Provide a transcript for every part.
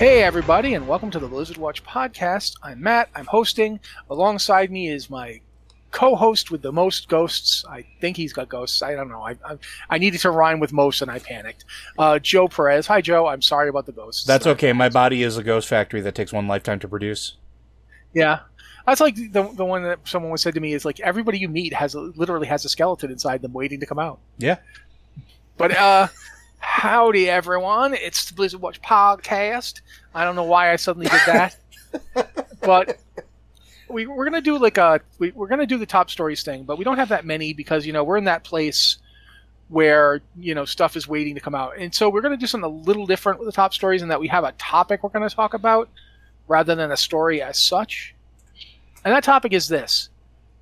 Hey everybody, and welcome to the Blizzard Watch podcast. I'm Matt, I'm hosting. Alongside me is my co-host with the most ghosts. I think he's got ghosts. I don't know. I needed to rhyme with most and I panicked. Joe Perez. Hi Joe, I'm sorry about the ghosts. That's okay. My body is a ghost factory that takes one lifetime to produce. Yeah. That's like the one that someone said to me is like everybody you meet literally has a skeleton inside them waiting to come out. Yeah. But howdy everyone, it's the Blizzard Watch podcast. I don't know why I suddenly did that, but we're gonna do like we're gonna do the top stories thing, but we don't have that many because we're in that place where stuff is waiting to come out, and so we're gonna do something a little different with the top stories in that we have a topic we're gonna talk about rather than a story as such, and that topic is this: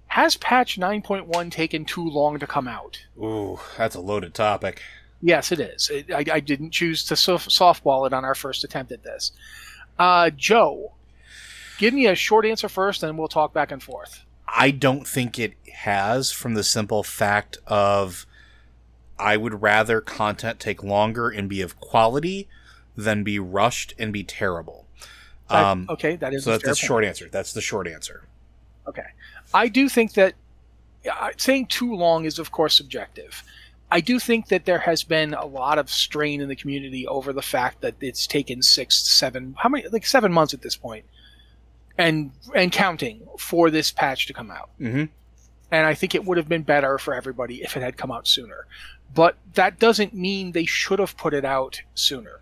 has patch 9.1 taken too long to come out? Ooh, that's a loaded topic. Yes, it is. I didn't choose to softball it on our first attempt at this. Joe, give me a short answer first, and we'll talk back and forth. I don't think it has, from the simple fact of I would rather content take longer and be of quality than be rushed and be terrible. Okay, that is so that's the short answer. That's the short answer. Okay. I do think that saying too long is, of course, subjective. I do think that there has been a lot of strain in the community over the fact that it's taken 7 months at this point, and counting for this patch to come out. Mm-hmm. And I think it would have been better for everybody if it had come out sooner. But that doesn't mean they should have put it out sooner,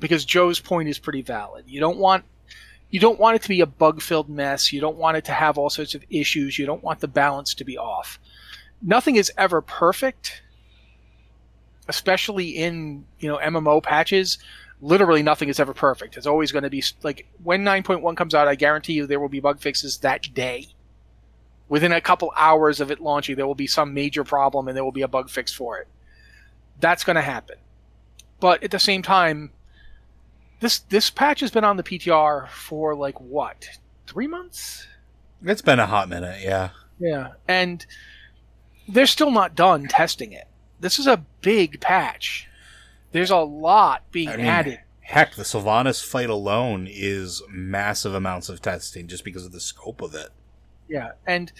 because Joe's point is pretty valid. You don't want it to be a bug-filled mess. You don't want it to have all sorts of issues. You don't want the balance to be off. Nothing is ever perfect. Especially in, MMO patches, literally nothing is ever perfect. It's always going to be, like, when 9.1 comes out, I guarantee you there will be bug fixes that day. Within a couple hours of it launching, there will be some major problem and there will be a bug fix for it. That's going to happen. But at the same time, this patch has been on the PTR for, like, what? 3 months? It's been a hot minute, yeah. Yeah, and they're still not done testing it. This is a big patch. There's a lot being added. Heck, the Sylvanas fight alone is massive amounts of testing just because of the scope of it. Yeah, and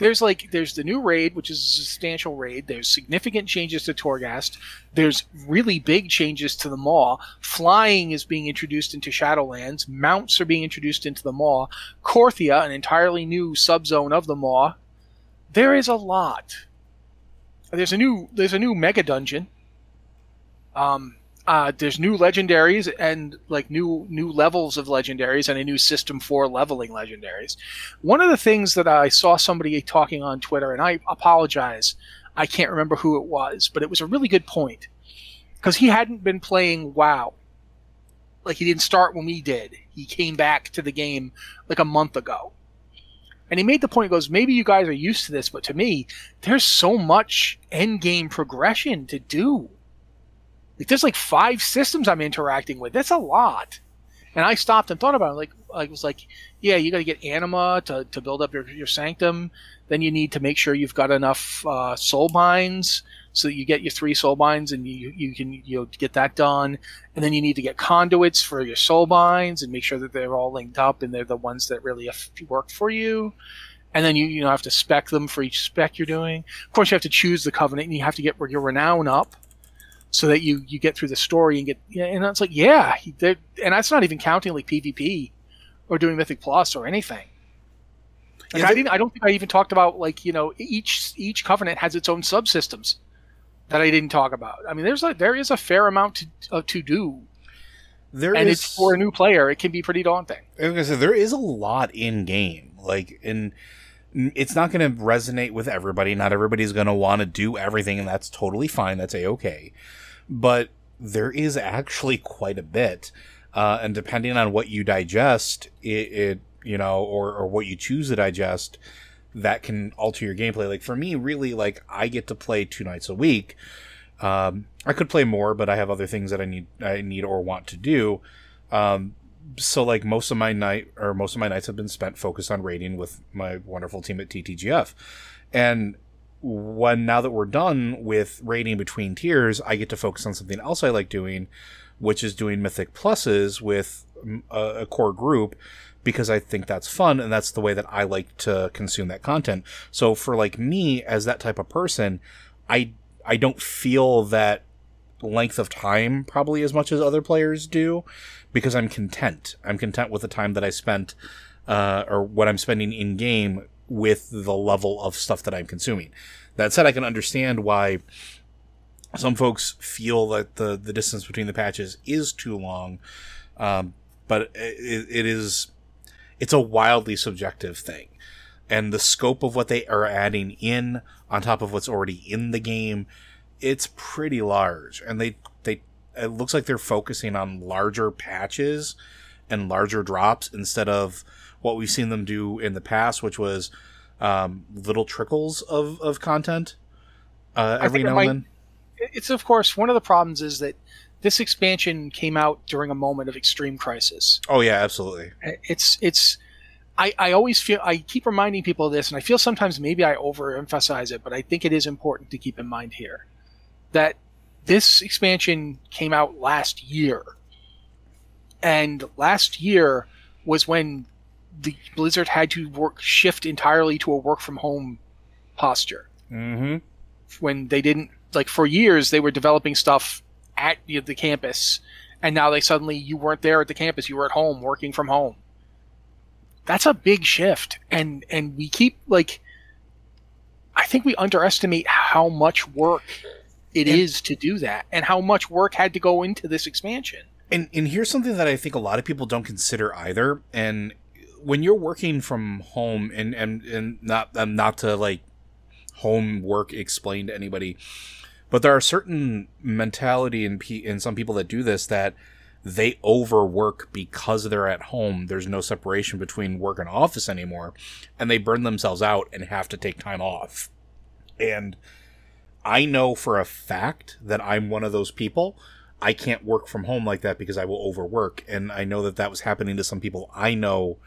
there's the new raid, which is a substantial raid. There's significant changes to Torghast. There's really big changes to the Maw. Flying is being introduced into Shadowlands. Mounts are being introduced into the Maw. Korthia, an entirely new subzone of the Maw. There is a lot. There's a new mega dungeon. There's new legendaries and like new levels of legendaries and a new system for leveling legendaries. One of the things that I saw somebody talking on Twitter, and I apologize, I can't remember who it was, but it was a really good point because he hadn't been playing WoW. Like, he didn't start when we did. He came back to the game like a month ago. And he made the point, he goes, maybe you guys are used to this, but to me, there's so much endgame progression to do. Like, there's like 5 systems I'm interacting with. That's a lot. And I stopped and thought about it. Like, I was like, yeah, you got to get anima to build up your sanctum. Then you need to make sure you've got enough soul binds so that you get your 3 soul binds and you can get that done. And then you need to get conduits for your soul binds and make sure that they're all linked up and they're the ones that really work for you. And then you have to spec them for each spec you're doing. Of course, you have to choose the covenant and you have to get your renown up, so that you get through the story and and it's like, yeah, and that's not even counting like PvP or doing Mythic Plus or anything. Like, I don't think I even talked about like each covenant has its own subsystems that I didn't talk about. I mean, there is a fair amount to do. It's for a new player, it can be pretty daunting. Like I said, there is a lot in game, like in. It's not going to resonate with everybody. Not everybody's going to want to do everything, and that's totally fine. That's A-okay. But there is actually quite a bit. And depending on what you digest, or what you choose to digest, that can alter your gameplay. Like, for me, really, like, I get to play 2 nights a week. I could play more, but I have other things that I need or want to do. So, like, most of my nights have been spent focused on raiding with my wonderful team at TTGF. And when now that we're done with raiding between tiers, I get to focus on something else I like doing, which is doing Mythic Pluses with a core group, because I think that's fun, and that's the way that I like to consume that content. So for, like, me as that type of person, I don't feel that length of time probably as much as other players do, because I'm content. I'm content with the time that I spent, or what I'm spending in-game with the level of stuff that I'm consuming. That said, I can understand why some folks feel that the distance between the patches is too long, but it's a wildly subjective thing. And the scope of what they are adding in on top of what's already in the game, it's pretty large. And it looks like they're focusing on larger patches and larger drops instead of what we've seen them do in the past, which was little trickles of content every now and then. It's, of course, one of the problems is that this expansion came out during a moment of extreme crisis. Oh, yeah, absolutely. I always feel, I keep reminding people of this, and I feel sometimes maybe I overemphasize it, but I think it is important to keep in mind here that this expansion came out last year. And last year was when the Blizzard had to shift entirely to a work-from-home posture. Mm-hmm. When they didn't, like, for years, they were developing stuff at the campus, and now they suddenly, you weren't there at the campus, you were at home, working from home. That's a big shift, and we keep, like, I think we underestimate how much work it is to do that, and how much work had to go into this expansion. And here's something that I think a lot of people don't consider either, and when you're working from home, and not to, like, home work explain to anybody, but there are certain mentality in some people that do this that they overwork because they're at home. There's no separation between work and office anymore, and they burn themselves out and have to take time off. And I know for a fact that I'm one of those people. I can't work from home like that because I will overwork. And I know that was happening to some people I know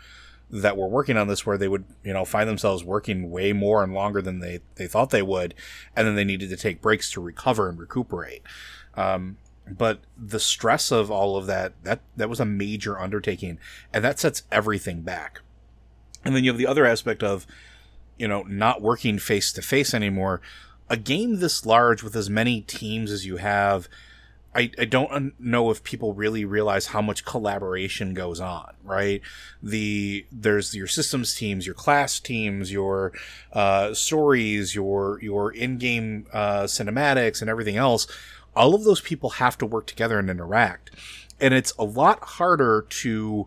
that were working on this, where they would, find themselves working way more and longer than they thought they would. And then they needed to take breaks to recover and recuperate. But the stress of all of that was a major undertaking, and that sets everything back. And then you have the other aspect of, not working face to face anymore. A game this large with as many teams as you have, I don't know if people really realize how much collaboration goes on, right? There's your systems teams, your class teams, your stories, your in-game cinematics, and everything else. All of those people have to work together and interact. And it's a lot harder to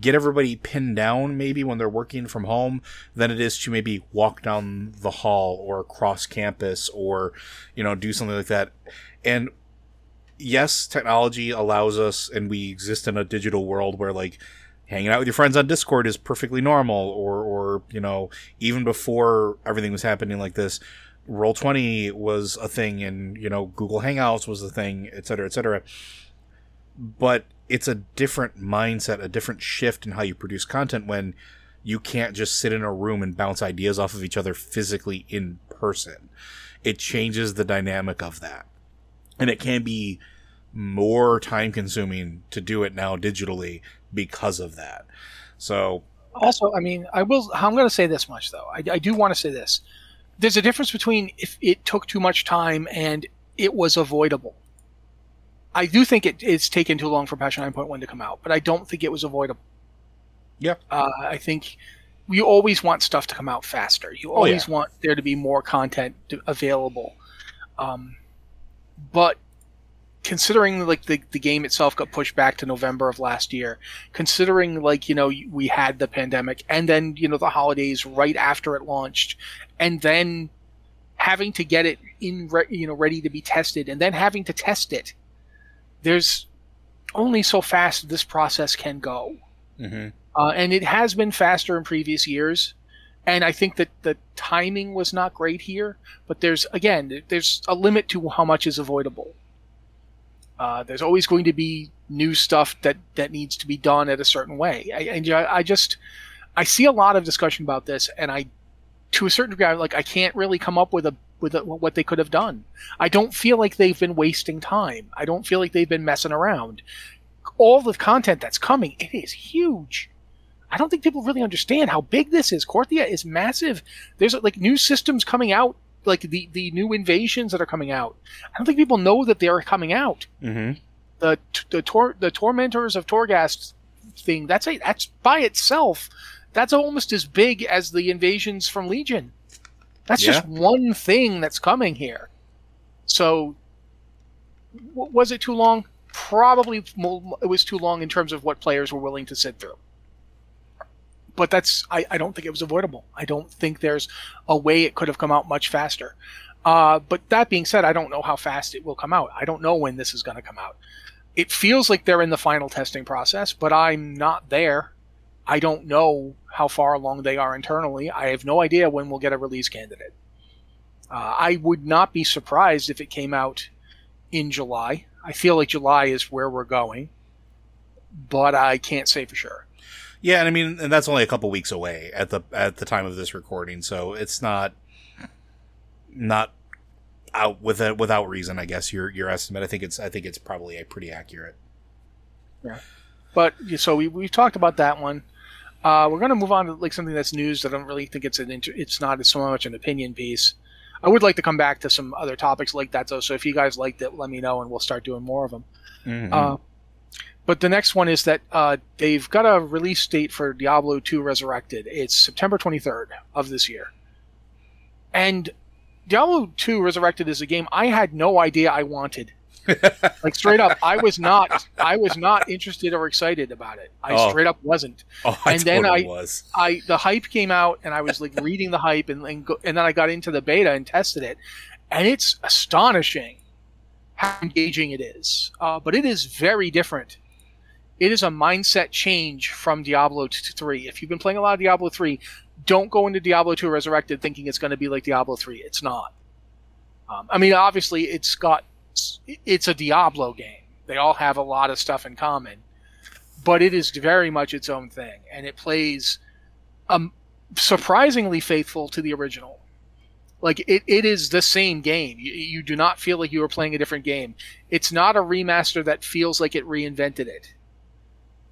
get everybody pinned down maybe when they're working from home than it is to maybe walk down the hall or across campus or, do something like that. And yes, technology allows us, and we exist in a digital world where, like, hanging out with your friends on Discord is perfectly normal, or even before everything was happening like this, Roll20 was a thing, and, Google Hangouts was a thing, et cetera, et cetera. But it's a different mindset, a different shift in how you produce content when you can't just sit in a room and bounce ideas off of each other physically in person. It changes the dynamic of that. And it can be more time-consuming to do it now digitally because of that. So, also, I mean, I'm going to say this much, though. I do want to say this. There's a difference between if it took too much time and it was avoidable. I do think it's taken too long for patch 9.1 to come out, but I don't think it was avoidable. Yeah. I think you always want stuff to come out faster. You always want there to be more content available. But considering, like, the game itself got pushed back to November of last year, considering, like, we had the pandemic and then, the holidays right after it launched, and then having to get it in, ready to be tested, and then having to test it, there's only so fast this process can go. Mm-hmm. And it has been faster in previous years. And I think that the timing was not great here, but there's a limit to how much is avoidable. There's always going to be new stuff that needs to be done at a certain way. I see a lot of discussion about this, and to a certain degree, I'm like, I can't really come up with a with what they could have done. I don't feel like they've been wasting time. I don't feel like they've been messing around. All the content that's coming, it is huge. I don't think people really understand how big this is. Korthia is massive. There's like new systems coming out, like the new invasions that are coming out. I don't think people know that they are coming out. Mm-hmm. The Tormentors of Torghast thing, that's by itself, that's almost as big as the invasions from Legion. That's just one thing that's coming here. So, was it too long? Probably it was too long in terms of what players were willing to sit through. But I don't think it was avoidable. I don't think there's a way it could have come out much faster. But that being said, I don't know how fast it will come out. I don't know when this is going to come out. It feels like they're in the final testing process, but I'm not there. I don't know how far along they are internally. I have no idea when we'll get a release candidate. I would not be surprised if it came out in July. I feel like July is where we're going, but I can't say for sure. Yeah, and I mean, and that's only a couple weeks away at the time of this recording, so it's not out without reason, I guess, your estimate. I think it's probably pretty accurate. Yeah, but so we've talked about that one. We're going to move on to like something that's news that I don't really think it's not so much an opinion piece. I would like to come back to some other topics like that, though. So if you guys liked it, let me know, and we'll start doing more of them. Mm-hmm. But the next one is that they've got a release date for Diablo 2 Resurrected. It's September 23rd of this year. And Diablo 2 Resurrected is a game I had no idea I wanted. Like, straight up, I was not interested or excited about it. Straight up wasn't. Oh, I and totally then I was. The hype came out, and I was like reading the hype, and then I got into the beta and tested it, and it's astonishing how engaging it is. But it is very different. It is a mindset change from Diablo 3. If you've been playing a lot of Diablo 3, don't go into Diablo 2 Resurrected thinking it's going to be like Diablo 3. It's not. I mean, obviously, it's a Diablo game. They all have a lot of stuff in common, but it is very much its own thing, and it plays surprisingly faithful to the original. Like, it is the same game. You do not feel like you are playing a different game. It's not a remaster that feels like it reinvented it.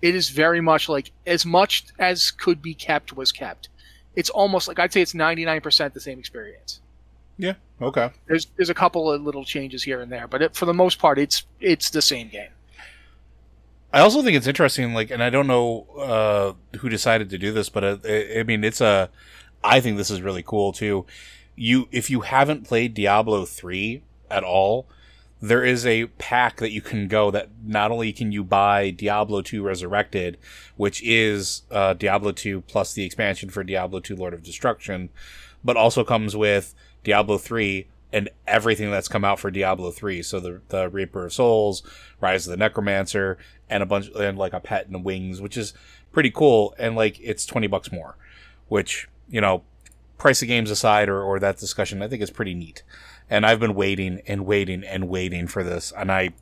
It is very much like, as much as could be kept was kept. It's almost like, I'd say it's 99% the same experience. Yeah. Okay. There's a couple of little changes here and there, but for the most part, it's the same game. I also think it's interesting, like, and I don't know who decided to do this, but I mean, I think this is really cool too. If you haven't played Diablo 3 at all, there is a pack that you can go that not only can you buy Diablo 2 Resurrected, which is Diablo 2 plus the expansion for Diablo 2 Lord of Destruction, but also comes with Diablo 3 and everything that's come out for Diablo 3. So the Reaper of Souls, Rise of the Necromancer, and a pet and wings, which is pretty cool. And like, it's $20 more, which, you know, price of games aside or that discussion, I think is pretty neat. And I've been waiting and waiting and waiting for this, and I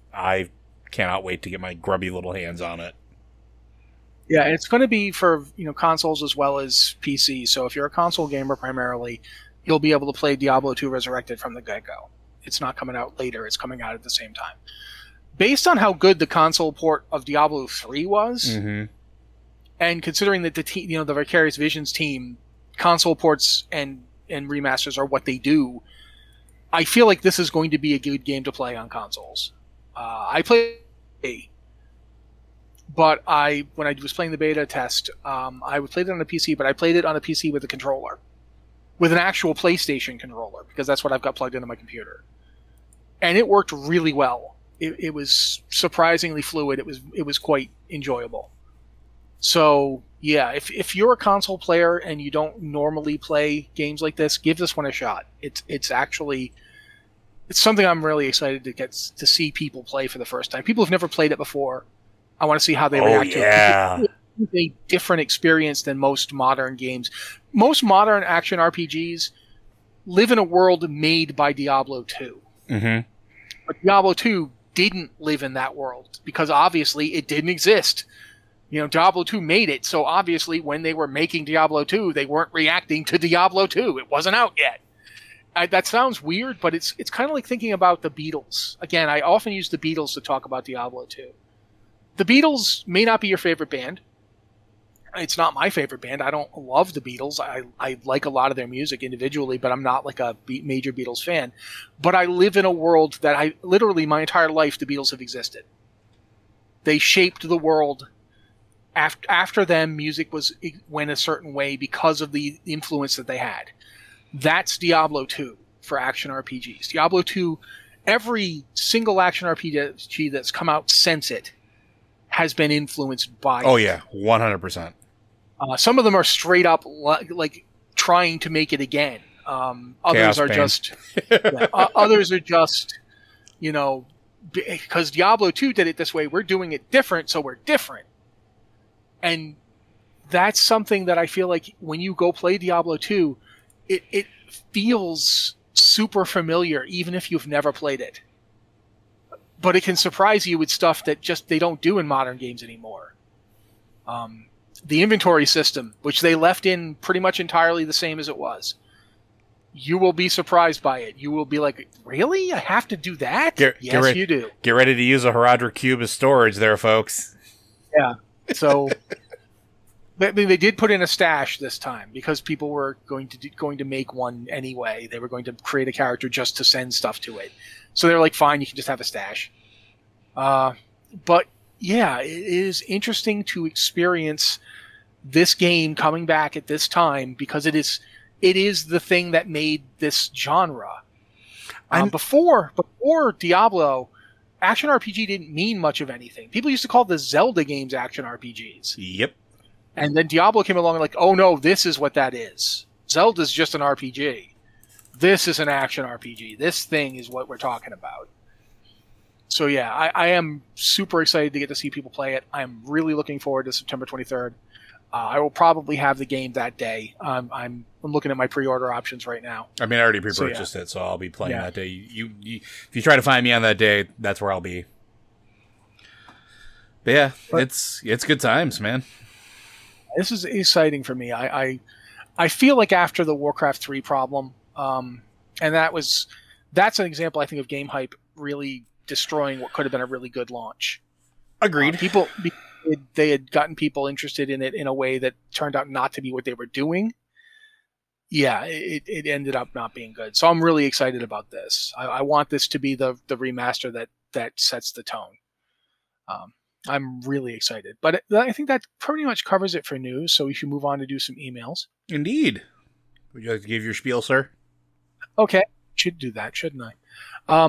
cannot wait to get my grubby little hands on it. Yeah, and it's going to be for, you know, consoles as well as PC. So if you're a console gamer primarily, you'll be able to play Diablo 2 Resurrected from the get-go. It's not coming out later. It's coming out at the same time. Based on how good the console port of Diablo 3 was, mm-hmm. and considering that the Vicarious Visions team, console ports and remasters are what they do, I feel like this is going to be a good game to play on consoles. I played A, but when I was playing the beta test, I played it on a PC, but I played it on a PC with a controller, with an actual PlayStation controller, because that's what I've got plugged into my computer. And it worked really well. It was surprisingly fluid. It was quite enjoyable. So, yeah, if you're a console player and you don't normally play games like this, give this one a shot. It's something I'm really excited to get to see people play for the first time. People have never played it before. I want to see how they react to it. It's a different experience than most modern games. Most modern action RPGs live in a world made by Diablo 2. Mm-hmm. But Diablo 2 didn't live in that world because obviously it didn't exist. You know, Diablo 2 made it, so obviously when they were making Diablo 2, they weren't reacting to Diablo 2. It wasn't out yet. That sounds weird, but it's kind of like thinking about the Beatles. Again, I often use the Beatles to talk about Diablo 2. The Beatles may not be your favorite band. It's not my favorite band. I don't love the Beatles. I like a lot of their music individually, but I'm not like a major Beatles fan. But I live in a world that I literally my entire life the Beatles have existed. They shaped the world. After them, music went a certain way because of the influence that they had. That's Diablo 2 for action RPGs. Diablo 2, every single action RPG that's come out since it has been influenced by it. Yeah, 100%. Some of them are straight up like trying to make it again. Others Chaos are Bane. Others are just, you know, because Diablo 2 did it this way, we're doing it different, so we're different. And that's something that I feel like when you go play Diablo 2, it feels super familiar, even if you've never played it. But it can surprise you with stuff that just they don't do in modern games anymore. The inventory system, which they left in pretty much entirely the same as it was. You will be surprised by it. You will be like, really? I have to do that? You do. Get ready to use a Herodra Cube as storage there, folks. Yeah. So they did put in a stash this time because people were going to make one anyway. They were going to create a character just to send stuff to it. So they're like, fine, you can just have a stash. But yeah, it is interesting to experience this game coming back at this time because it is the thing that made this genre. Before Diablo, action RPG didn't mean much of anything. People used to call the Zelda games action RPGs. Yep. And then Diablo came along and like, oh no, this is what that is. Zelda's just an RPG. This is an action RPG. This thing is what we're talking about. So yeah, I am super excited to get to see people play it. I am really looking forward to September 23rd. I will probably have the game that day. I'm looking at my pre-order options right now. I mean, I already pre-purchased it, so I'll be playing that day. You if you try to find me on that day, that's where I'll be. But yeah, it's good times, man. This is exciting for me. I feel like after the Warcraft 3 problem, and that's an example I think of game hype really destroying what could have been a really good launch. Agreed. They had gotten people interested in it in a way that turned out not to be what they were doing. Yeah, it ended up not being good. So I'm really excited about this. I want this to be the remaster that sets the tone. I'm really excited. But I think that pretty much covers it for news, so we should move on to do some emails. Indeed. Would you like to give your spiel, sir? Okay. Should do that, shouldn't I?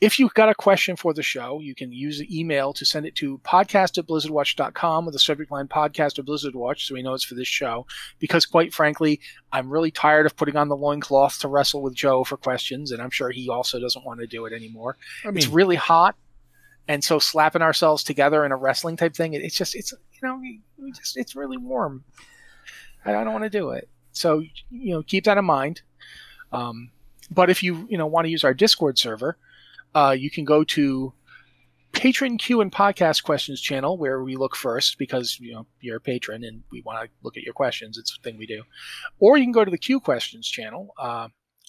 If you've got a question for the show, you can use the email to send it to podcast@blizzardwatch.com with the subject line podcast or Blizzard Watch, so we know it's for this show. Because quite frankly, I'm really tired of putting on the loincloth to wrestle with Joe for questions, and I'm sure he also doesn't want to do it anymore. I mean, it's really hot, and so slapping ourselves together in a wrestling type thing, it's really warm. I don't want to do it. So, you know, keep that in mind. But if you want to use our Discord server, you can go to Patron Q and Podcast Questions channel where we look first because you're a patron and we want to look at your questions. It's a thing we do. Or you can go to the Q Questions channel.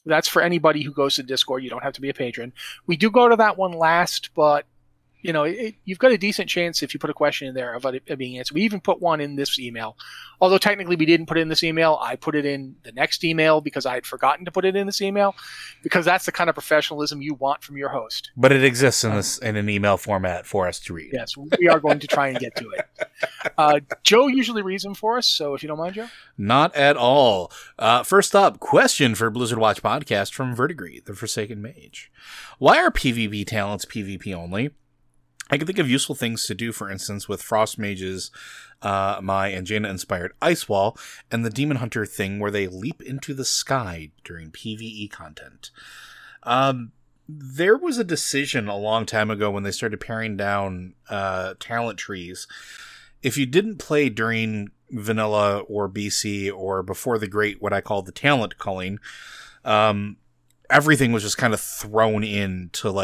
That's for anybody who goes to Discord. You don't have to be a patron. We do go to that one last, but you've got a decent chance if you put a question in there of it being answered. We even put one in this email. Although technically we didn't put it in this email. I put it in the next email because I had forgotten to put it in this email because that's the kind of professionalism you want from your host. But it exists in an email format for us to read. Yes, we are going to try and get to it. Joe usually reads them for us, so if you don't mind, Joe. Not at all. First up, question for Blizzard Watch Podcast from Verdigris, the Forsaken Mage. Why are PvP talents PvP only? I can think of useful things to do, for instance, with Frost Mage's Mai and Jaina-inspired Ice Wall and the Demon Hunter thing where they leap into the sky during PvE content. There was a decision a long time ago when they started paring down talent trees. If you didn't play during Vanilla or BC or before the Great, what I call the talent culling, everything was just kind of thrown into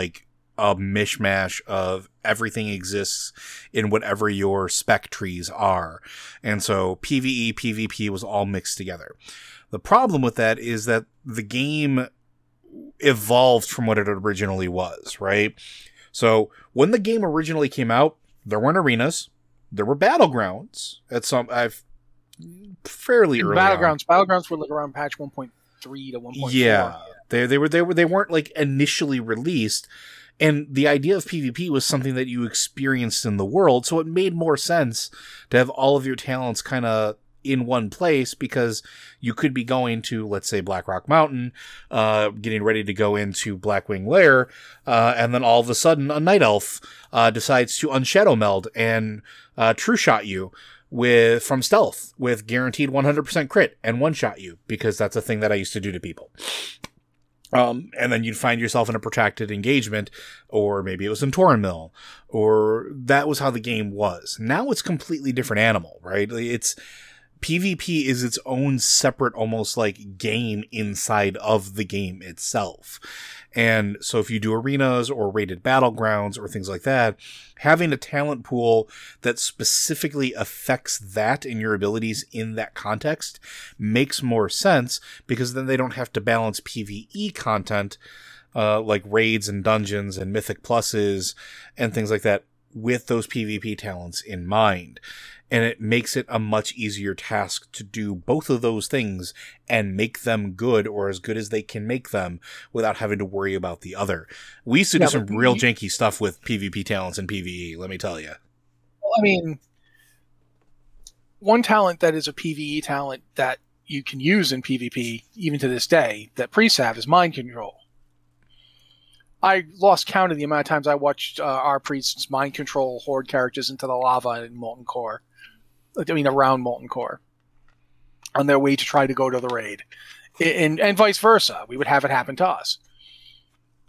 a mishmash of everything exists in whatever your spec trees are. And so PvE, PvP was all mixed together. The problem with that is that the game evolved from what it originally was, right? So when the game originally came out, there weren't arenas. There were battlegrounds at some fairly early battlegrounds. On. Battlegrounds were like around patch 1.3 to 1.4. Yeah. They weren't like initially released, and the idea of PvP was something that you experienced in the world, so it made more sense to have all of your talents kind of in one place, because you could be going to, let's say, Black Rock Mountain, getting ready to go into Blackwing Lair, and then all of a sudden a Night Elf decides to unshadow meld and true shot you from stealth with guaranteed 100% crit and one shot you, because that's a thing that I used to do to people. And then you'd find yourself in a protracted engagement, or maybe it was in Torrenmill, or that was how the game was. Now it's completely different animal, right? It's PvP is its own separate, almost like game inside of the game itself. And so if you do arenas or rated battlegrounds or things like that, having a talent pool that specifically affects that and your abilities in that context makes more sense, because then they don't have to balance PvE content like raids and dungeons and mythic pluses and things like that with those PvP talents in mind. And it makes it a much easier task to do both of those things and make them good, or as good as they can make them, without having to worry about the other. We used to do some real janky stuff with PvP talents and PvE, let me tell you. Well, I mean, one talent that is a PvE talent that you can use in PvP, even to this day, that priests have, is mind control. I lost count of the amount of times I watched our priests mind control horde characters into the lava in Molten Core. I mean, around Molten Core, on their way to try to go to the raid, and vice versa. We would have it happen to us.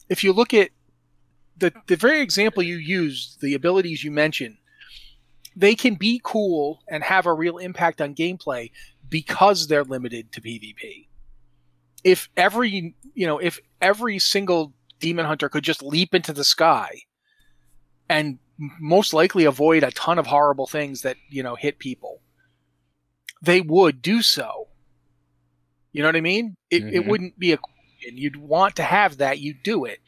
If you look at the very example you used, the abilities you mentioned, they can be cool and have a real impact on gameplay because they're limited to PvP. If every single demon hunter could just leap into the sky and most likely avoid a ton of horrible things that, hit people, they would do so. You know what I mean? It wouldn't be a question. You'd want to have that. You'd do it.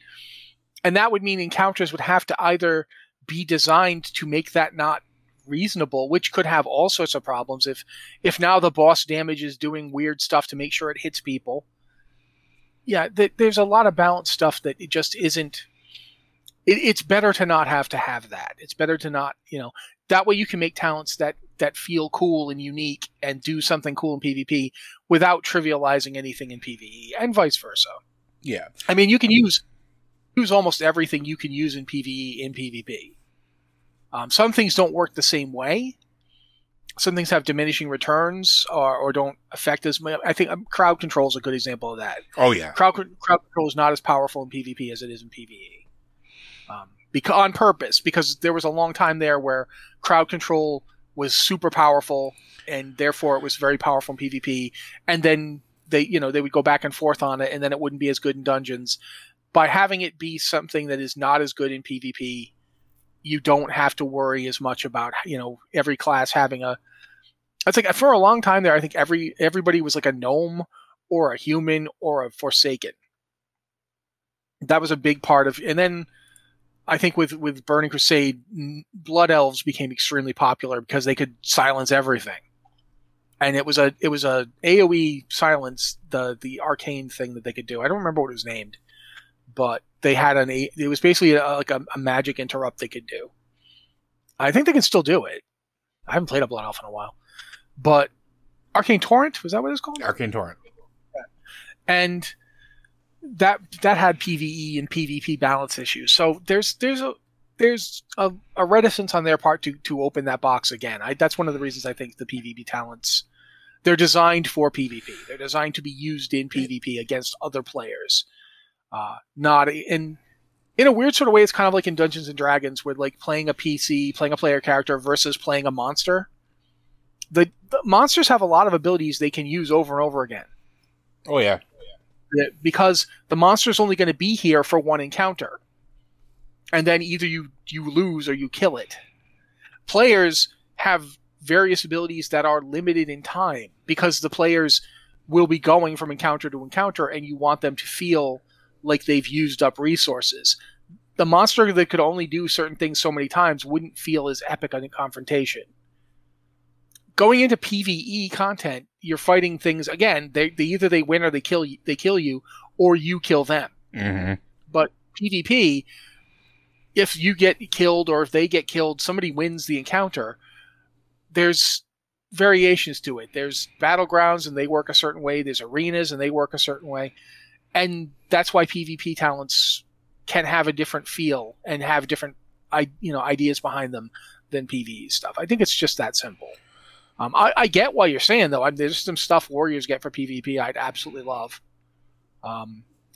And that would mean encounters would have to either be designed to make that not reasonable, which could have all sorts of problems. If now the boss damage is doing weird stuff to make sure it hits people. Yeah. There's a lot of balance stuff that it just isn't. It's better to not have to have that. It's better to not, that way you can make talents that feel cool and unique and do something cool in PvP without trivializing anything in PvE, and vice versa. Yeah. I mean, you can use almost everything you can use in PvE in PvP. Some things don't work the same way. Some things have diminishing returns or don't affect as much. I think crowd control is a good example of that. Oh, yeah. Crowd control is not as powerful in PvP as it is in PvE. On purpose, because there was a long time there where crowd control was super powerful, and therefore it was very powerful in PvP. And then they would go back and forth on it, and then it wouldn't be as good in dungeons. By having it be something that is not as good in PvP, you don't have to worry as much about every class having a. It's like for a long time there, I think everybody was like a gnome or a human or a Forsaken. That was a big part of, and then. I think with Burning Crusade, Blood Elves became extremely popular because they could silence everything, and it was a AOE silence, the arcane thing that they could do. I don't remember what it was named, but they had it was basically like a magic interrupt they could do. I think they can still do it. I haven't played a Blood Elf in a while, but Arcane Torrent, was that what it was called? Arcane Torrent, yeah. And. That had PvE and PvP balance issues, so there's a reticence on their part to open that box again. That's one of the reasons I think the PvP talents, they're designed for PvP. They're designed to be used in PvP against other players. In a weird sort of way, it's kind of like in Dungeons and Dragons, where like playing a player character versus playing a monster. The monsters have a lot of abilities they can use over and over again. Oh yeah. Because the monster's only going to be here for one encounter, and then either you lose or you kill it. Players have various abilities that are limited in time because the players will be going from encounter to encounter, and you want them to feel like they've used up resources. The monster that could only do certain things so many times wouldn't feel as epic on a confrontation. Going into PvE content, you're fighting things, again, they either they win or they kill you, or you kill them. Mm-hmm. But PvP, if you get killed or if they get killed, somebody wins the encounter. There's variations to it. There's battlegrounds, and they work a certain way. There's arenas, and they work a certain way. And that's why PvP talents can have a different feel and have different ideas behind them than PvE stuff. I think it's just that simple. I get why you're saying, though. There's some stuff Warriors get for PvP I'd absolutely love.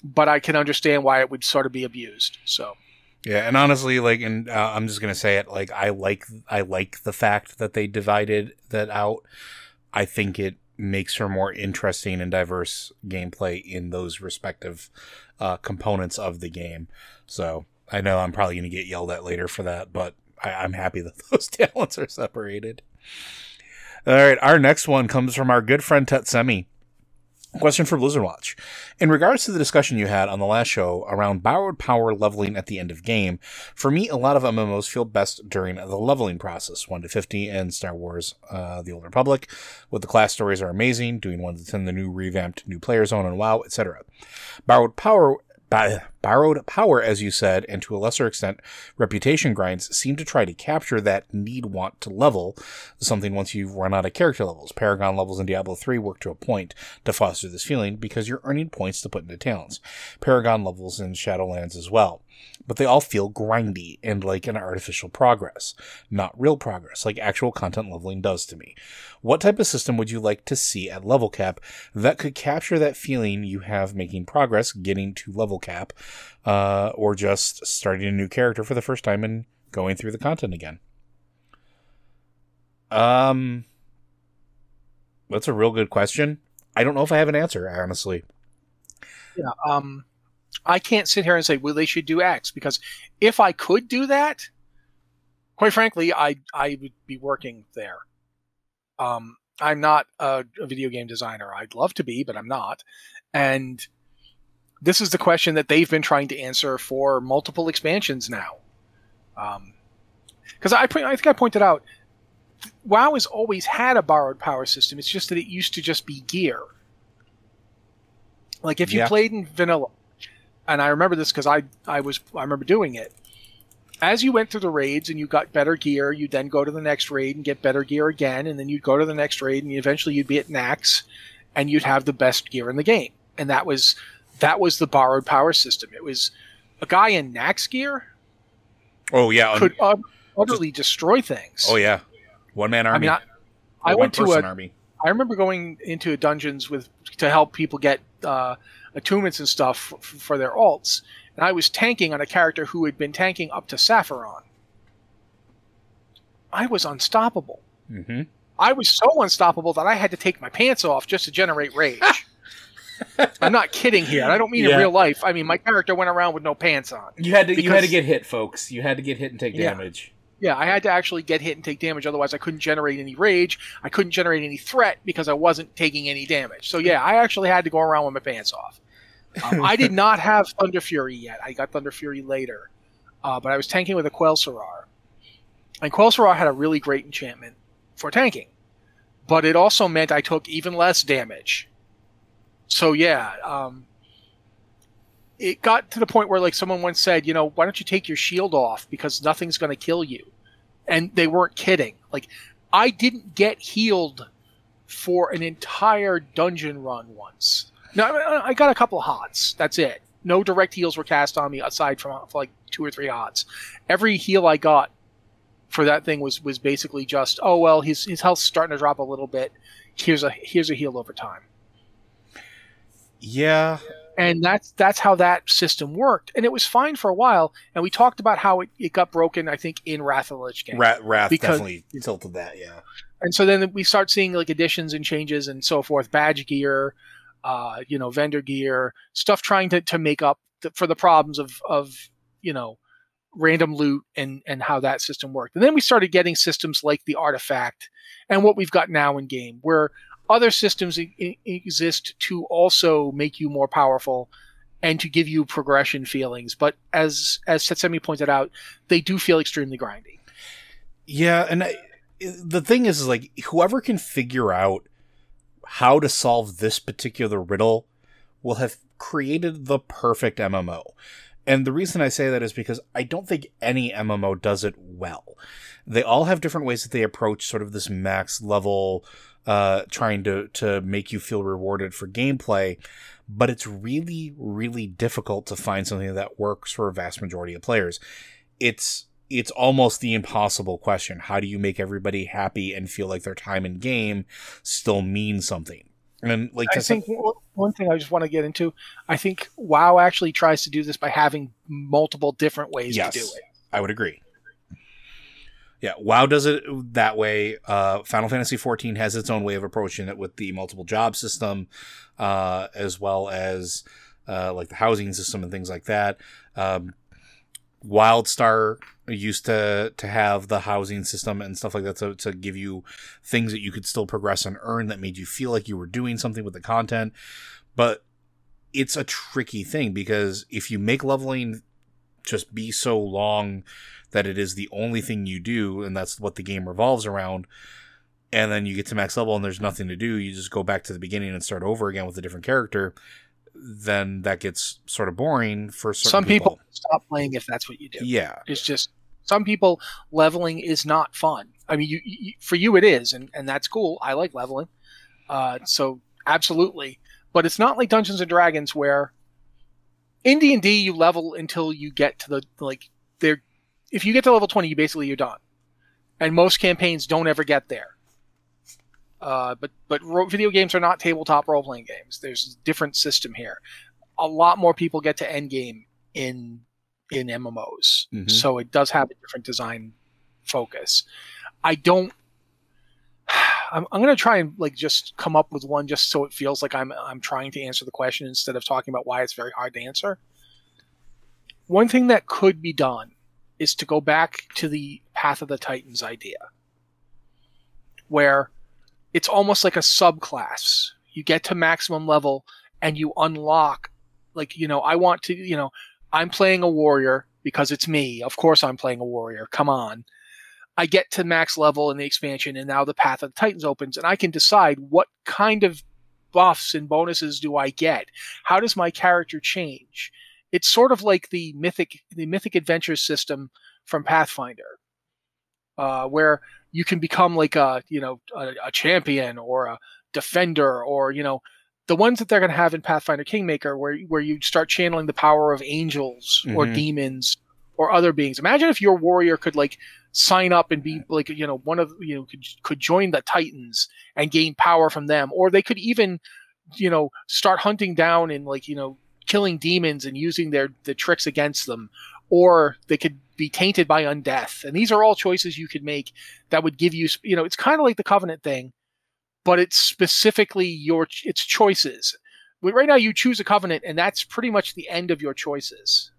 But I can understand why it would sort of be abused. So. Yeah, and honestly, I'm just gonna say it. I like the fact that they divided that out. I think it makes for more interesting and diverse gameplay in those respective components of the game. So I know I'm probably gonna get yelled at later for that, but I'm happy that those talents are separated. All right, our next one comes from our good friend Tetsemi. Question for Blizzard Watch. In regards to the discussion you had on the last show around borrowed power leveling at the end of game, for me, a lot of MMOs feel best during the leveling process. 1 to 50 in Star Wars The Old Republic, with the class stories are amazing, doing 1 to 10 the new revamped New Player Zone and WoW, etc. Borrowed power, as you said, and to a lesser extent, reputation grinds seem to try to capture that want to level something once you've run out of character levels. Paragon levels in Diablo 3 work to a point to foster this feeling because you're earning points to put into talents. Paragon levels in Shadowlands as well. But they all feel grindy and like an artificial progress, not real progress, like actual content leveling does to me. What type of system would you like to see at level cap that could capture that feeling you have making progress, getting to level cap, or just starting a new character for the first time and going through the content again? That's a real good question. I don't know if I have an answer, honestly. Yeah, I can't sit here and say, well, they should do X, because if I could do that, quite frankly, I would be working there. I'm not a video game designer. I'd love to be, but I'm not. And this is the question that they've been trying to answer for multiple expansions now. Because I think I pointed out, WoW has always had a borrowed power system. It's just that it used to just be gear. Like if you played in vanilla... And I remember this because I remember doing it. As you went through the raids and you got better gear, you'd then go to the next raid and get better gear again, and then you'd go to the next raid, and eventually you'd be at Naxx, and you'd have the best gear in the game. And that was the borrowed power system. It was a guy in Naxx gear. Oh yeah, could utterly destroy things. Oh yeah, one man army. I mean, I went to an army. I remember going into dungeons to help people get attunements and stuff for their alts, and I was tanking on a character who had been tanking up to Saffron. I was unstoppable. Mm-hmm. I was so unstoppable that I had to take my pants off just to generate rage. I'm not kidding here. I don't mean in real life. I mean, my character went around with no pants on. You had to get hit, folks. You had to get hit and take damage. Yeah, I had to actually get hit and take damage. Otherwise, I couldn't generate any rage. I couldn't generate any threat because I wasn't taking any damage. So, yeah, I actually had to go around with my pants off. I did not have Thunder Fury yet. I got Thunder Fury later. But I was tanking with a Quel'Serrar. And Quel'Serrar had a really great enchantment for tanking. But it also meant I took even less damage. So, yeah, it got to the point where like someone once said, you know, why don't you take your shield off because nothing's going to kill you? And they weren't kidding. Like, I didn't get healed for an entire dungeon run once. No, I got a couple of HOTS. That's it. No direct heals were cast on me aside from like 2 or 3 HOTS. Every heal I got for that thing was basically just, oh, well, his health's starting to drop a little bit. Here's a heal over time. Yeah. And that's how that system worked. And it was fine for a while. And we talked about how it got broken, I think, in Wrath of the Lich King. Wrath definitely tilted that, yeah. And so then we start seeing like additions and changes and so forth, badge gear, vendor gear, stuff trying to make up for the problems of random loot and how that system worked. And then we started getting systems like the artifact and what we've got now in game where other systems exist to also make you more powerful and to give you progression feelings. But as Setsemi pointed out, they do feel extremely grindy. Yeah, and the thing is like, whoever can figure out how to solve this particular riddle will have created the perfect MMO. And the reason I say that is because I don't think any MMO does it well. They all have different ways that they approach sort of this max level, trying to make you feel rewarded for gameplay, but it's really, really difficult to find something that works for a vast majority of players. It's almost the impossible question. How do you make everybody happy and feel like their time in game still means something? And like I think one thing I just want to get into, I think WoW actually tries to do this by having multiple different ways to do it. I would agree. Yeah, WoW does it that way. Final Fantasy XIV has its own way of approaching it with the multiple job system, as well as like the housing system and things like that. WildStar used to have the housing system and stuff like that to give you things that you could still progress and earn that made you feel like you were doing something with the content. But it's a tricky thing because if you make leveling just be so long that it is the only thing you do and that's what the game revolves around, and then you get to max level and there's nothing to do, you just go back to the beginning and start over again with a different character, then that gets sort of boring for certain people. Some people stop playing if that's what you do. Yeah. It's just some people, leveling is not fun. I mean, you for you it is, and that's cool. I like leveling. So absolutely. But it's not like Dungeons and Dragons where in D&D you level until you get to the if you get to level 20, you're done. And most campaigns don't ever get there. But video games are not tabletop role-playing games. There's a different system here. A lot more people get to endgame in MMOs. Mm-hmm. So it does have a different design focus. I'm going to try and just come up with one just so it feels like I'm trying to answer the question instead of talking about why it's very hard to answer. One thing that could be done is to go back to the Path of the Titans idea, where it's almost like a subclass. You get to maximum level and you unlock, I'm playing a warrior because it's me. Of course I'm playing a warrior. Come on. I get to max level in the expansion and now the Path of the Titans opens and I can decide what kind of buffs and bonuses do I get? How does my character change? It's sort of like the mythic adventure system from Pathfinder, where you can become like a champion or a defender or, the ones that they're going to have in Pathfinder Kingmaker where you start channeling the power of angels or demons or other beings. Imagine if your warrior could sign up and be could join the Titans and gain power from them, or they could even, start hunting down and killing demons and using the tricks against them, or they could be tainted by undeath. And these are all choices you could make that would give you, it's kind of like the Covenant thing, but it's specifically it's choices. But right now you choose a Covenant and that's pretty much the end of your choices.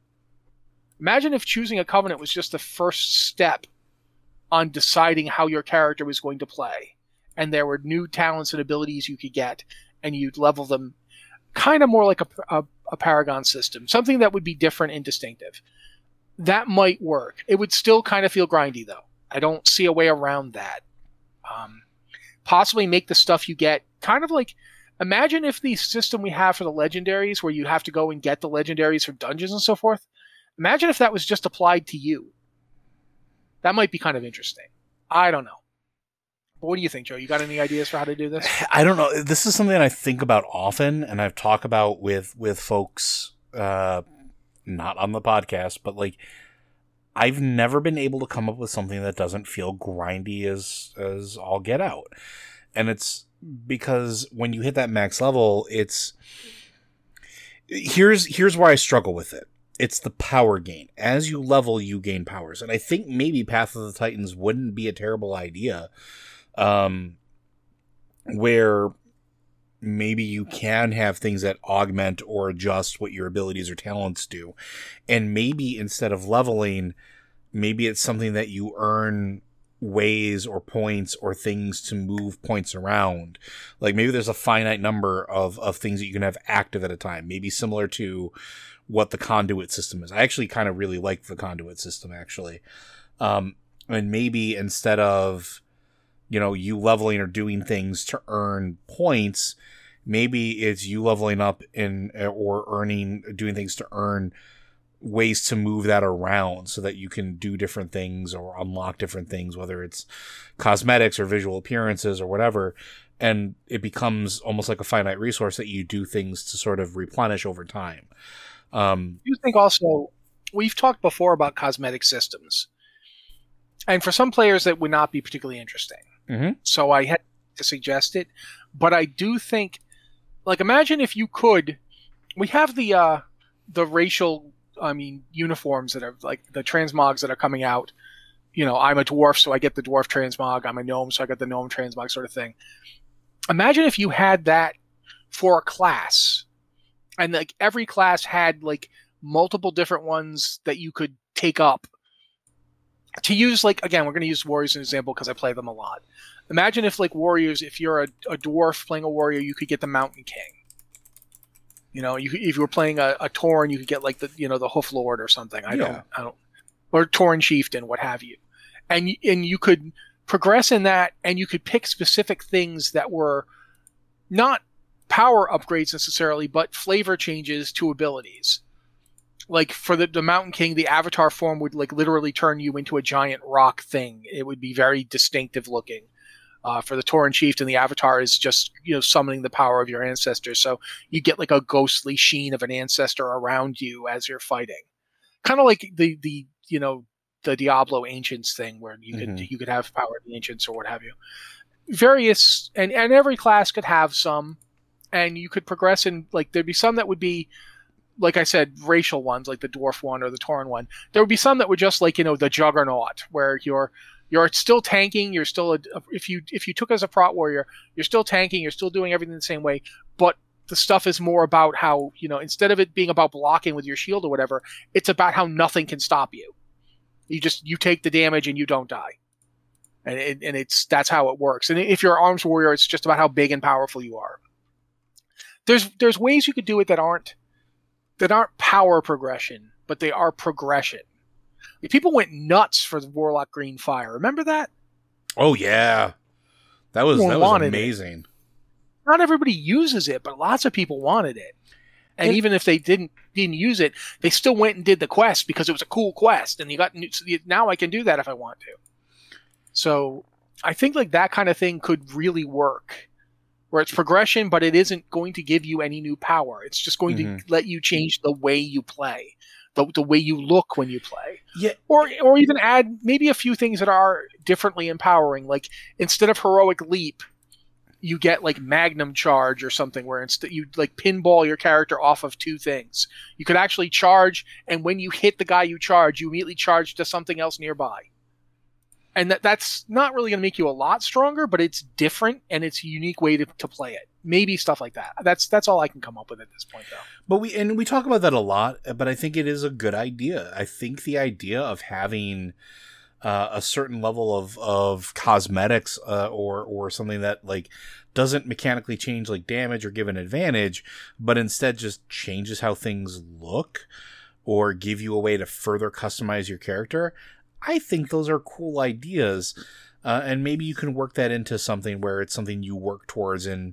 Imagine if choosing a Covenant was just the first step on deciding how your character was going to play. And there were new talents and abilities you could get and you'd level them kind of more like a Paragon system, something that would be different and distinctive. That might work. It would still kind of feel grindy, though. I don't see a way around that. Possibly make the stuff you get kind of imagine if the system we have for the legendaries, where you have to go and get the legendaries from dungeons and so forth, imagine if that was just applied to you. That might be kind of interesting. I don't know. But what do you think, Joe? You got any ideas for how to do this? I don't know. This is something that I think about often, and I've talked about with folks, not on the podcast, but I've never been able to come up with something that doesn't feel grindy as all get out. And it's because when you hit that max level, here's why I struggle with it. It's the power gain. As you level, you gain powers. And I think maybe Path of the Titans wouldn't be a terrible idea, where maybe you can have things that augment or adjust what your abilities or talents do. And maybe instead of leveling, maybe it's something that you earn ways or points or things to move points around. Like maybe there's a finite number of things that you can have active at a time, maybe similar to what the conduit system is. I actually kind of really like the conduit system, actually. And maybe instead of, you know, you leveling or doing things to earn points, maybe it's you leveling up in or earning, doing things to earn ways to move that around so that you can do different things or unlock different things, whether it's cosmetics or visual appearances or whatever. And it becomes almost like a finite resource that you do things to sort of replenish over time. You think also, we've talked before about cosmetic systems. And for some players, that would not be particularly interesting. Mm-hmm. So I had to suggest it. But I do think, like, imagine if you could, we have the racial, I mean, uniforms that are, like, the transmogs that are coming out. You know, I'm a dwarf, so I get the dwarf transmog. I'm a gnome, so I get the gnome transmog sort of thing. Imagine if you had that for a class. And, like, every class had, like, multiple different ones that you could take up. To use, like, again, we're going to use Warriors as an example because I play them a lot. Imagine if, like, Warriors, if you're a dwarf playing a warrior, you could get the Mountain King. You know, if you were playing a Tauren, you could get, like, the, you know, the Hoof Lord or something. I don't, or Tauren Chieftain, what have you. And you could progress in that, and you could pick specific things that were not power upgrades necessarily, but flavor changes to abilities. Like, for the Mountain King, the avatar form would, like, literally turn you into a giant rock thing. It would be very distinctive looking. For the Tauren Chieftain, the avatar is just, you know, summoning the power of your ancestors. So you get, like, a ghostly sheen of an ancestor around you as you're fighting. Kind of like the you know, the Diablo Ancients thing where you mm-hmm. could have power of the Ancients or what have you. Various, and every class could have some, and you could progress in, like, there'd be some that would be, like I said, racial ones, like the dwarf one or the Tauren one. There would be some that were just like, you know, the Juggernaut, where you're still tanking, you're still if you took as a prot warrior, you're still tanking, you're still doing everything the same way, but the stuff is more about how, you know, instead of it being about blocking with your shield or whatever, it's about how nothing can stop you. You take the damage and you don't die, and it's that's how it works. And if you're an arms warrior, it's just about how big and powerful you are. There's ways you could do it that aren't power progression, but they are progression. Like, people went nuts for the Warlock Green Fire. Remember that? Oh yeah, that was amazing. It. Not everybody uses it, but lots of people wanted it. And even if they didn't use it, they still went and did the quest because it was a cool quest, and you got now I can do that if I want to. So I think, like, that kind of thing could really work. Where it's progression, but it isn't going to give you any new power. It's just going mm-hmm. to let you change the way you play, the way you look when you play. Yeah. Or even add maybe a few things that are differently empowering. Like, instead of heroic leap, you get, like, magnum charge or something, where instead you, like, pinball your character off of two things. You could actually charge, and when you hit the guy you charge, you immediately charge to something else nearby. And that's not really going to make you a lot stronger, but it's different, and it's a unique way to play it. Maybe stuff like that. That's all I can come up with at this point, though. But we talk about that a lot, but I think it is a good idea. I think the idea of having a certain level of cosmetics or something that, like, doesn't mechanically change, like, damage or give an advantage, but instead just changes how things look or give you a way to further customize your character, I think those are cool ideas, and maybe you can work that into something where it's something you work towards and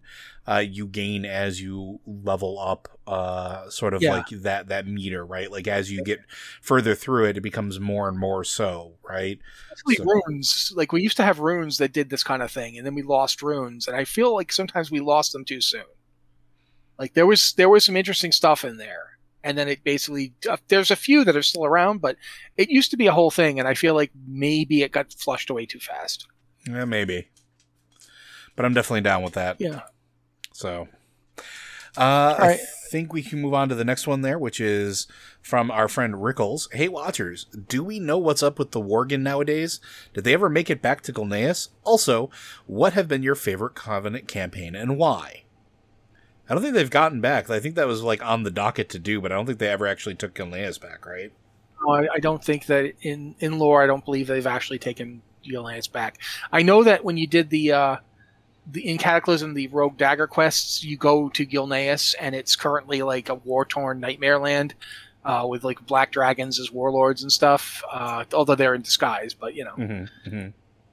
you gain as you level up, sort of like that meter, right? Like, as you get further through it, it becomes more and more so, right? Actually, runes. Like, we used to have runes that did this kind of thing, and then we lost runes, and I feel like sometimes we lost them too soon. Like, there was some interesting stuff in there. And then it basically, there's a few that are still around, but it used to be a whole thing. And I feel like maybe it got flushed away too fast. Yeah, maybe. But I'm definitely down with that. Yeah. So right. I think we can move on to the next one there, which is from our friend Rickles. Hey, Watchers, do we know what's up with the Worgen nowadays? Did they ever make it back to Gilneas? Also, what have been your favorite Covenant campaign and why? I don't think they've gotten back. I think that was, like, on the docket to do, but I don't think they ever actually took Gilneas back, right? No, I don't think that in lore, I don't believe they've actually taken Gilneas back. I know that when you did the in Cataclysm, the Rogue Dagger quests, you go to Gilneas, and it's currently like a war-torn nightmare land with like black dragons as warlords and stuff. Although they're in disguise, but you know,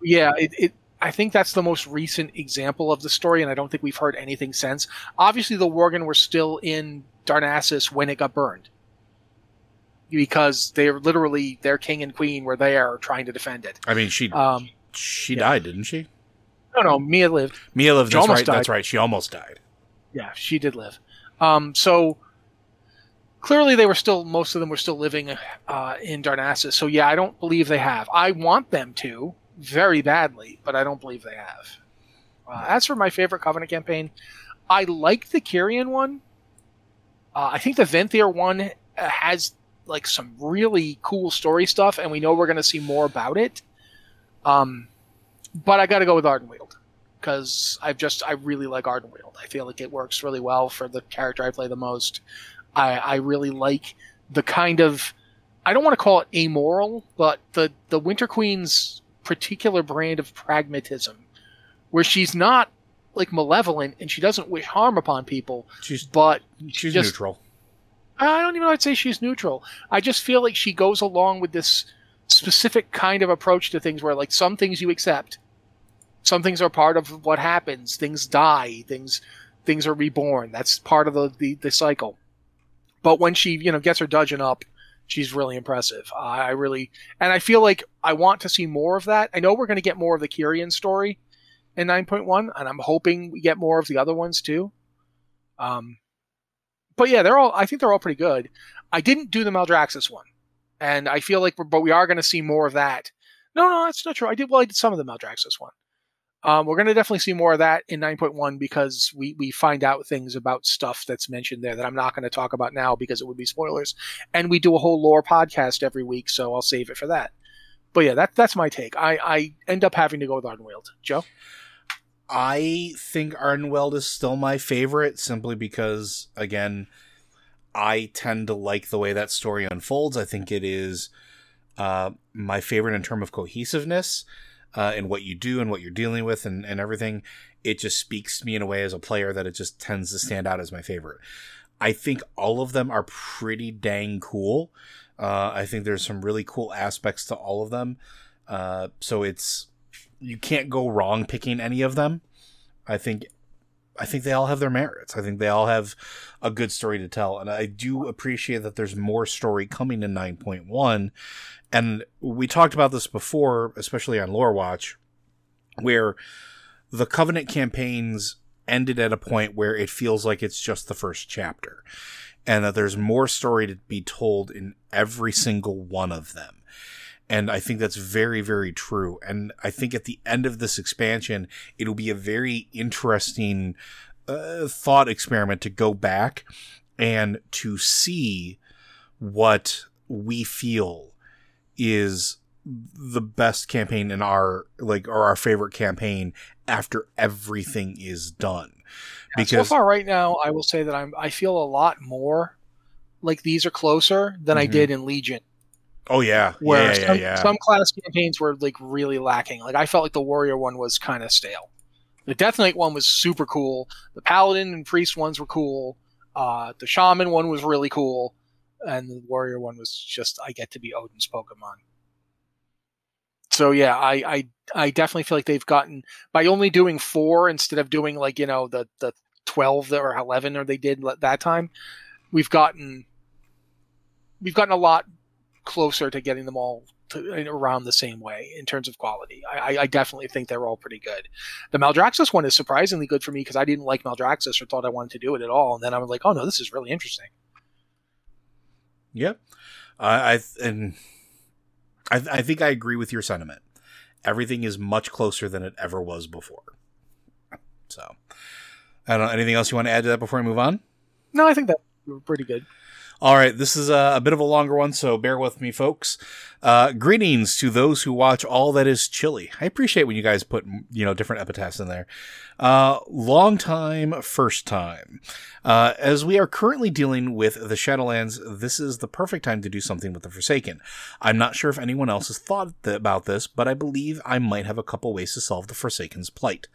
yeah, it I think that's the most recent example of the story, and I don't think we've heard anything since. Obviously, the Worgen were still in Darnassus when it got burned, because they're literally their king and queen were there trying to defend it. I mean, she died, didn't she? No, Mia lived. Mia lived. That's right. Died. That's right. She almost died. Yeah, she did live. So clearly, they were still. Most of them were still living in Darnassus. So yeah, I don't believe they have. I want them to very badly, but I don't believe they have. As for my favorite Covenant campaign, I like the Kyrian one. I think the Venthyr one has like some really cool story stuff, and we know we're going to see more about it. But I got to go with Ardenweald, because I really like Ardenweald. I feel like it works really well for the character I play the most. I really like the kind of, I don't want to call it amoral, but the Winter Queen's particular brand of pragmatism, where she's not like malevolent and she doesn't wish harm upon people. She's just neutral. I don't even know. I'd say she's neutral. I just feel like she goes along with this specific kind of approach to things where like some things you accept, some things are part of what happens, things die, things are reborn. That's part of the cycle. But when she, gets her dudgeon up, she's really impressive. And I feel like I want to see more of that. I know we're going to get more of the Kyrian story in 9.1, and I'm hoping we get more of the other ones too. But yeah, I think they're all pretty good. I didn't do the Maldraxxus one. And I feel like we are going to see more of that. No, that's not true. I did some of the Maldraxxus one. We're going to definitely see more of that in 9.1, because we find out things about stuff that's mentioned there that I'm not going to talk about now because it would be spoilers. And we do a whole lore podcast every week, so I'll save it for that. But yeah, that's my take. I end up having to go with Ardenweald. Joe? I think Ardenweald is still my favorite, simply because, again, I tend to like the way that story unfolds. I think it is my favorite in terms of cohesiveness and what you do and what you're dealing with and everything. It just speaks to me in a way as a player that it just tends to stand out as my favorite. I think all of them are pretty dang cool. I think there's some really cool aspects to all of them. So you can't go wrong picking any of them. I think they all have their merits. I think they all have a good story to tell. And I do appreciate that there's more story coming in 9.1. And we talked about this before, especially on Lore Watch, where the Covenant campaigns ended at a point where it feels like it's just the first chapter, and that there's more story to be told in every single one of them. And I think that's very, very true. And I think at the end of this expansion, it'll be a very interesting thought experiment to go back and to see what we feel is the best campaign in our favorite campaign after everything is done. Because so far right now, I will say that I feel a lot more like these are closer than I did in Legion. Oh, yeah. Where some class campaigns were like really lacking. Like I felt like the Warrior one was kind of stale. The Death Knight one was super cool. The Paladin and Priest ones were cool. The Shaman one was really cool. And the Warrior one was just, I get to be Odin's Pokemon. So yeah, I definitely feel like they've gotten, by only doing 4 instead of doing like, the 12 or 11 or they did that time, we've gotten a lot closer to getting them all around the same way in terms of quality. I definitely think they're all pretty good. The Maldraxxus one is surprisingly good for me because I didn't like Maldraxxus or thought I wanted to do it at all, and then I was like, "Oh no, this is really interesting." Yep, I think I agree with your sentiment. Everything is much closer than it ever was before. So, I don't know. Anything else you want to add to that before I move on? No, I think that we're pretty good. All right, this is a bit of a longer one, so bear with me, folks. Greetings to those who watch all that is chilly. I appreciate when you guys put, different epitaphs in there. Long time, first time. As we are currently dealing with the Shadowlands, this is the perfect time to do something with the Forsaken. I'm not sure if anyone else has thought about this, but I believe I might have a couple ways to solve the Forsaken's plight.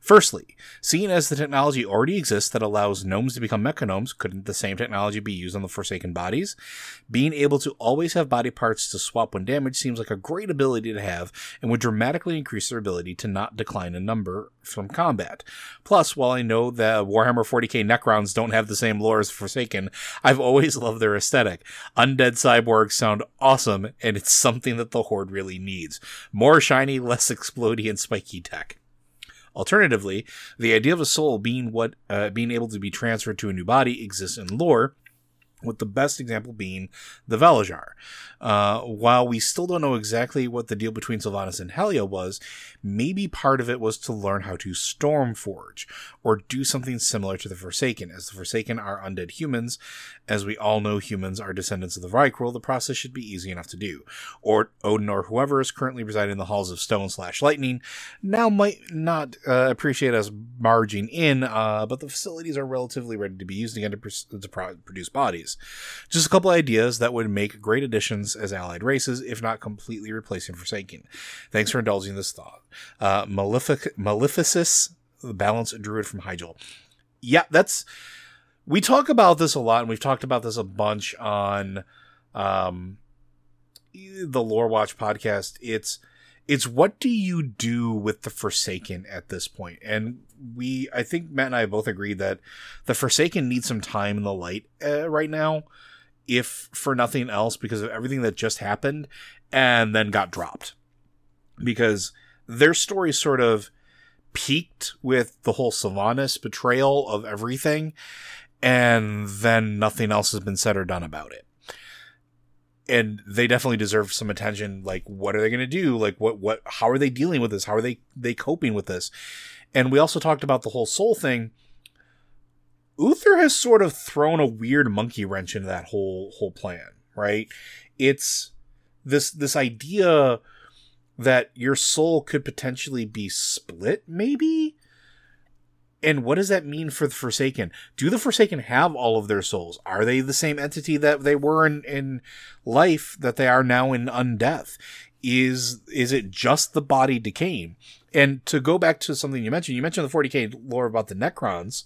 Firstly, seeing as the technology already exists that allows gnomes to become mechanomes, couldn't the same technology be used on the Forsaken bodies? Being able to always have body parts to swap when damaged seems like a great ability to have and would dramatically increase their ability to not decline in number from combat. Plus, while I know that Warhammer 40k Necrons don't have the same lore as Forsaken, I've always loved their aesthetic. Undead cyborgs sound awesome, and it's something that the Horde really needs. More shiny, less explodey, and spiky tech. Alternatively, the idea of a soul being able to be transferred to a new body exists in lore, with the best example being the Velajar. While we still don't know exactly what the deal between Sylvanas and Helia was, maybe part of it was to learn how to Stormforge, or do something similar to the Forsaken, as the Forsaken are undead humans. As we all know, humans are descendants of the Vrykroll. The process should be easy enough to do. Or Odin or whoever is currently residing in the halls of Stone/Lightning now might not appreciate us barging in, but the facilities are relatively ready to be used again to produce bodies. Just a couple ideas that would make great additions as allied races, if not completely replacing Forsaken. Thanks for indulging this thought. Maleficus, the balance druid from Hyjal. Yeah, we talk about this a lot, and we've talked about this a bunch on the Lore Watch podcast. It's what do you do with the Forsaken at this point? And I think Matt and I both agreed that the Forsaken needs some time in the light right now, if for nothing else, because of everything that just happened and then got dropped. Because their story sort of peaked with the whole Sylvanas betrayal of everything, and then nothing else has been said or done about it. And they definitely deserve some attention. Like, what are they going to do? Like, what? How are they dealing with this? How are they coping with this? And we also talked about the whole soul thing. Uther has sort of thrown a weird monkey wrench into that whole plan, right? It's this idea that your soul could potentially be split, maybe? And what does that mean for the Forsaken? Do the Forsaken have all of their souls? Are they the same entity that they were in life that they are now in undeath? Is it just the body decaying? And to go back to something you mentioned the 40k lore about the Necrons.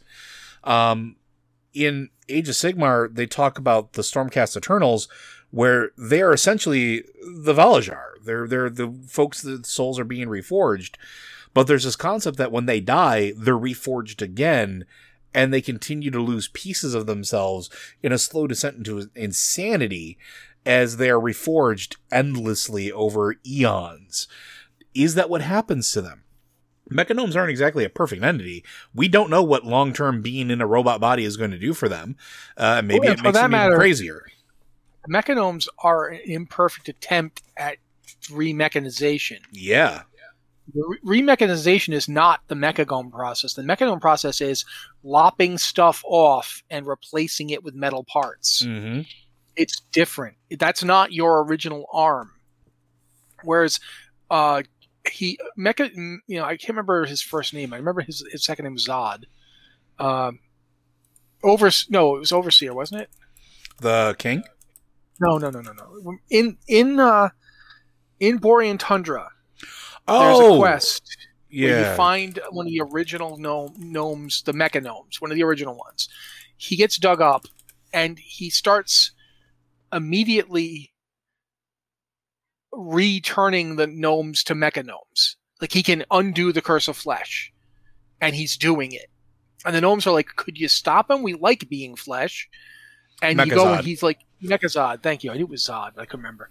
In Age of Sigmar, they talk about the Stormcast Eternals, where they are essentially the Valajar. They're the folks that souls are being reforged. But there's this concept that when they die, they're reforged again, and they continue to lose pieces of themselves in a slow descent into insanity as they are reforged endlessly over eons. Is that what happens to them? Mechanomes aren't exactly a perfect entity. We don't know what long-term being in a robot body is going to do for them. Maybe it makes them even crazier. Mechanomes are an imperfect attempt at remechanization. Yeah. Remechanization is not the Mechagon process. The Mechagon process is lopping stuff off and replacing it with metal parts. Mm-hmm. It's different. That's not your original arm. Whereas I can't remember his first name. I remember his second name was Zod. It was Overseer, wasn't it? The king? No. In Borean Tundra, there's a quest where you find one of the original gnomes, the mechanomes, one of the original ones. He gets dug up, and he starts immediately returning the gnomes to mechanomes. Like, he can undo the Curse of Flesh, and he's doing it. And the gnomes are like, could you stop him? We like being flesh. And Mechazod. You go, and he's like, Mechazod, thank you. I knew it was Zod. I can remember.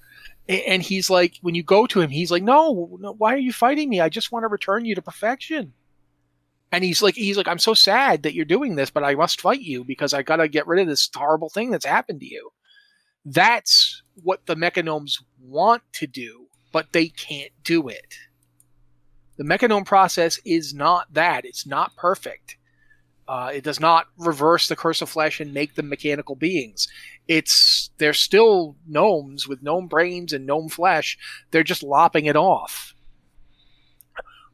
And he's like, when you go to him, he's like, no, why are you fighting me? I just want to return you to perfection. And he's like, I'm so sad that you're doing this, but I must fight you because I got to get rid of this horrible thing that's happened to you. That's what the mechanomes want to do, but they can't do it. The mechanome process is not that. It's not perfect. It does not reverse the Curse of Flesh and make them mechanical beings. They're still gnomes with gnome brains and gnome flesh. They're just lopping it off.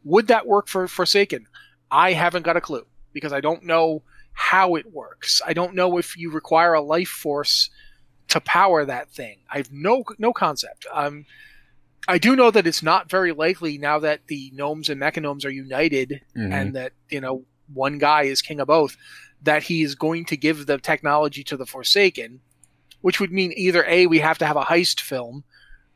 Would that work for Forsaken? I haven't got a clue, because I don't know how it works. I don't know if you require a life force to power that thing. I have no concept. I do know that it's not very likely now that the gnomes and mechagnomes are united, mm-hmm. and that, one guy is king of both, that he is going to give the technology to the Forsaken, which would mean either A, we have to have a heist film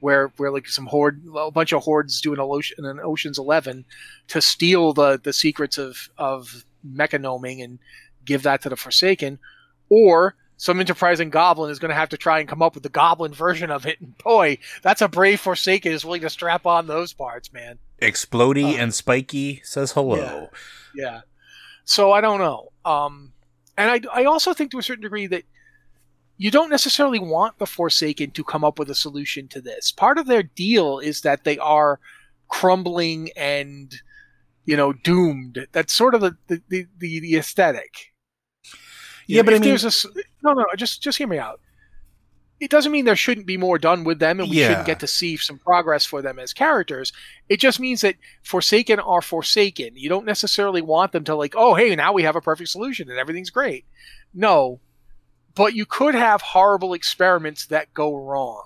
where like a bunch of hordes doing an Ocean's 11 to steal the secrets of mechanoming and give that to the Forsaken, or some enterprising goblin is going to have to try and come up with the goblin version of it. And boy, that's a brave Forsaken is willing to strap on those parts, man. Explody and Spiky says hello. Yeah. So I don't know. And I also think to a certain degree that you don't necessarily want the Forsaken to come up with a solution to this. Part of their deal is that they are crumbling and, doomed. That's sort of the aesthetic. Yeah, but I mean... No, just hear me out. It doesn't mean there shouldn't be more done with them and we shouldn't get to see some progress for them as characters. It just means that Forsaken are Forsaken. You don't necessarily want them to now we have a perfect solution and everything's great. No, but you could have horrible experiments that go wrong.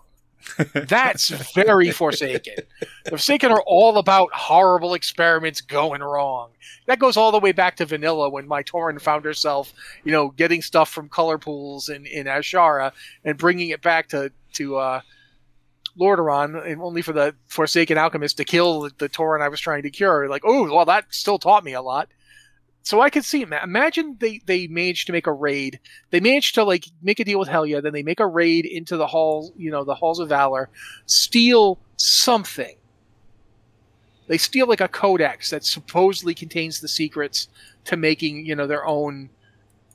That's very Forsaken. The Forsaken are all about horrible experiments going wrong. That goes all the way back to Vanilla, when Mytorin found herself, getting stuff from color pools in Azshara and bringing it back to Lordaeron, and only for the Forsaken alchemist to kill the Tauren I was trying to cure. That still taught me a lot. So I could see. Imagine they managed to make a raid. They managed to make a deal with Helya. Then they make a raid into the hall, the Halls of Valor. Steal something. They steal a codex that supposedly contains the secrets to making their own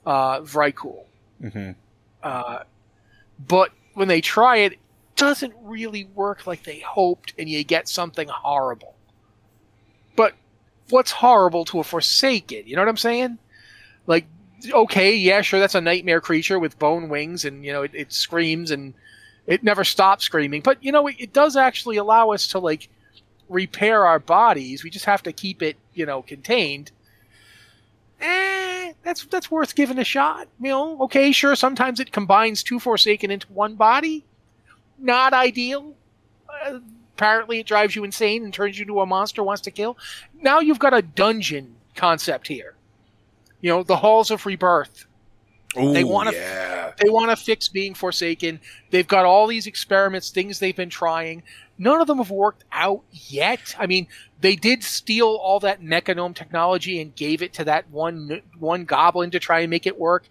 Vrykul. Mm-hmm. But when they try it, doesn't really work like they hoped, and you get something horrible. But what's horrible to a Forsaken? You know what I'm saying? That's a nightmare creature with bone wings, and it screams, and it never stops screaming. But it does actually allow us to repair our bodies. We just have to keep it, contained. That's worth giving a shot. Sometimes it combines two Forsaken into one body. Not ideal. Apparently it drives you insane and turns you into a monster wants to kill. Now you've got a dungeon concept here. The Halls of Rebirth. Ooh, they want to fix being Forsaken. They've got all these experiments, things they've been trying. None of them have worked out yet. I mean, they did steal all that mechanome technology and gave it to that one goblin to try and make it work.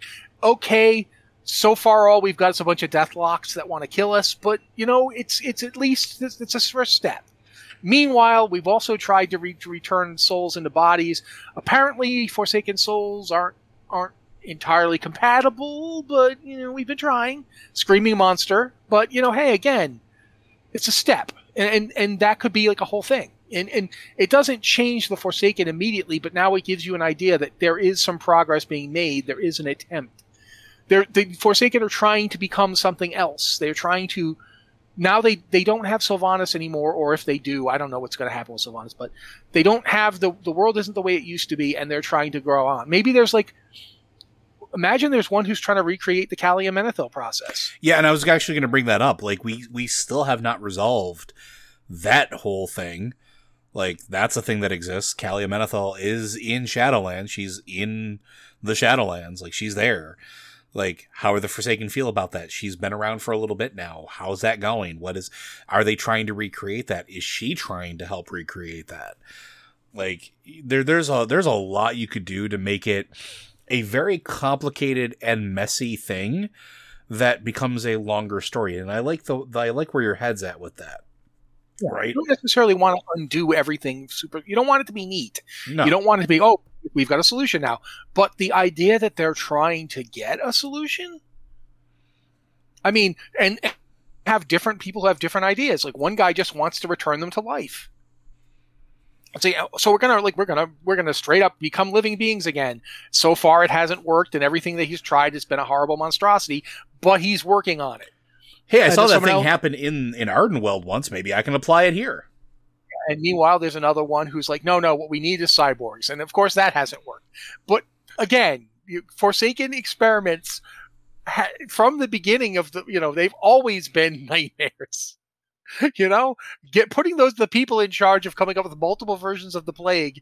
Okay, so far, all we've got is a bunch of Deathlocks that want to kill us, but it's at least it's a first step. Meanwhile, we've also tried to return souls into bodies. Apparently, Forsaken souls aren't entirely compatible, but we've been trying. Screaming monster, but hey, again, it's a step, and that could be a whole thing. And it doesn't change the Forsaken immediately, but now it gives you an idea that there is some progress being made. There is an attempt. The Forsaken are trying to become something else. They're trying to... Now they don't have Sylvanas anymore, or if they do, I don't know what's going to happen with Sylvanas, but they don't have... The world isn't the way it used to be, and they're trying to grow on. Maybe there's imagine there's one who's trying to recreate the Calia Menethil process. Yeah, and I was actually going to bring that up. We still have not resolved that whole thing. That's a thing that exists. Calia Menethil is in Shadowlands. She's in the Shadowlands. She's there. How are the Forsaken feel about that? She's been around for a little bit now. How's that going? Are they trying to recreate that? Is she trying to help recreate that? There's a lot you could do to make it a very complicated and messy thing that becomes a longer story. And I like where your head's at with that. Yeah, right? You don't necessarily want to undo everything super. You don't want it to be neat. No. You don't want it to be, we've got a solution now. But the idea that they're trying to get a solution, I mean, and have different people who have different ideas. One guy just wants to return them to life. So we're gonna straight up become living beings again. So far, it hasn't worked, and everything that he's tried has been a horrible monstrosity. But he's working on it. Hey, I saw that thing happen in Ardenweald once. Maybe I can apply it here. And meanwhile, there's another one who's like, no, what we need is cyborgs, and of course that hasn't worked. But again, Forsaken experiments from the beginning of the, they've always been nightmares. Putting the people in charge of coming up with multiple versions of the plague,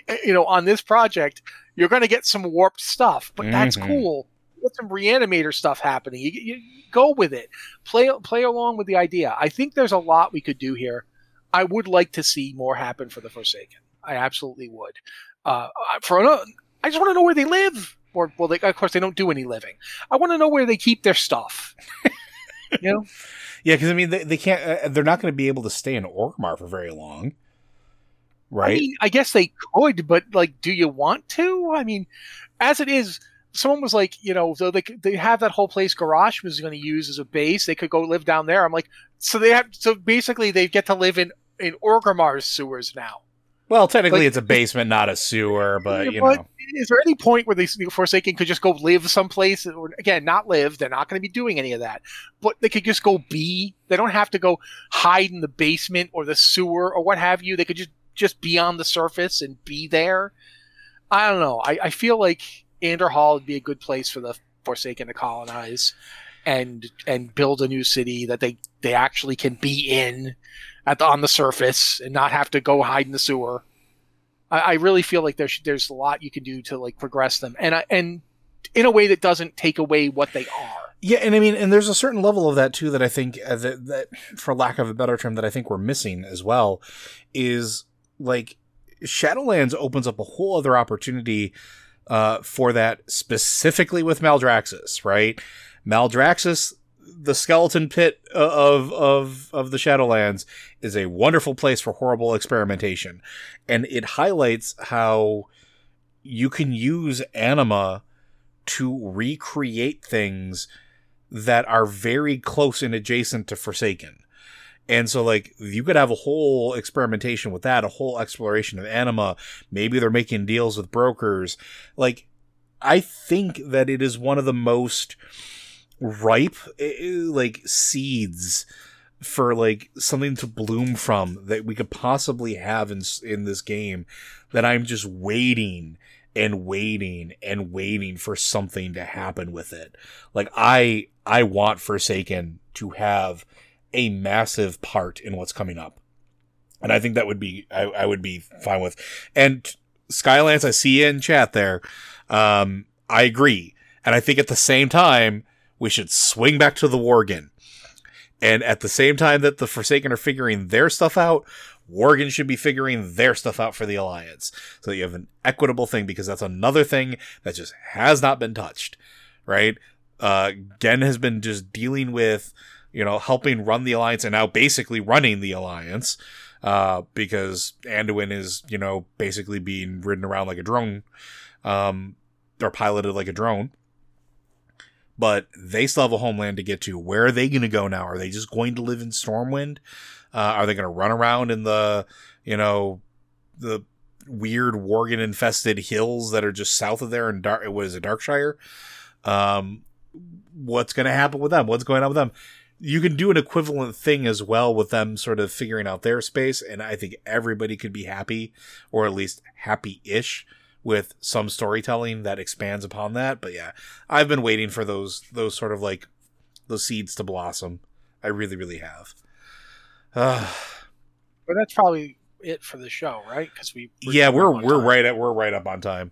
on this project, you're going to get some warped stuff, but that's cool. Get some reanimator stuff happening. You go with it. Play along with the idea. I think there's a lot we could do here. I would like to see more happen for the Forsaken. I absolutely would. I just want to know where they live. Of course, they don't do any living. I want to know where they keep their stuff. Yeah, because they can't. They're not going to be able to stay in Orgrimmar for very long, right? I mean, I guess they could, but do you want to? I mean, as it is, someone was like, so they have that whole place Garrosh was going to use as a base. They could go live down there. I'm like, so basically they get to live in Orgrimmar's sewers now. Well, technically it's a basement, not a sewer, but. Is there any point where the Forsaken could just go live someplace? Again, not live. They're not going to be doing any of that. But they could just go be. They don't have to go hide in the basement or the sewer or what have you. They could just be on the surface and be there. I don't know. I feel like Anderhall would be a good place for the Forsaken to colonize and build a new city that they actually can be in on the surface and not have to go hide in the sewer. I really feel like there's a lot you can do to progress them, and in a way that doesn't take away what they are. Yeah, and I mean, and there's a certain level of that too that I think that for lack of a better term, that I think we're missing as well, is Shadowlands opens up a whole other opportunity for that, specifically with Maldraxxus, right? Maldraxxus, the skeleton pit of the Shadowlands, is a wonderful place for horrible experimentation. And it highlights how you can use anima to recreate things that are very close and adjacent to Forsaken. And so, you could have a whole experimentation with that, a whole exploration of anima. Maybe they're making deals with brokers. I think that it is one of the most ripe seeds for something to bloom from that we could possibly have in this game, that I'm just waiting for something to happen with it. I want Forsaken to have a massive part in what's coming up, and I think that would be I would be fine with. And Skylance, I see you in chat there. I agree, and I think at the same time we should swing back to the Worgen. And at the same time that the Forsaken are figuring their stuff out, Worgen should be figuring their stuff out for the Alliance. So that you have an equitable thing, because that's another thing that just has not been touched, right? Gen has been just dealing with, helping run the Alliance, and now basically running the Alliance, because Anduin is, basically being ridden around like a drone, or piloted like a drone. But they still have a homeland to get to. Where are they going to go now? Are they just going to live in Stormwind? Are they going to run around in the, the weird Worgen-infested hills that are just south of there in Darkshire? What's going to happen with them? What's going on with them? You can do an equivalent thing as well with them sort of figuring out their space, and I think everybody could be happy, or at least happy-ish, with some storytelling that expands upon that. But yeah, I've been waiting for those sort of those seeds to blossom. I really, really have. But that's probably it for the show, right? Because we're right up on time.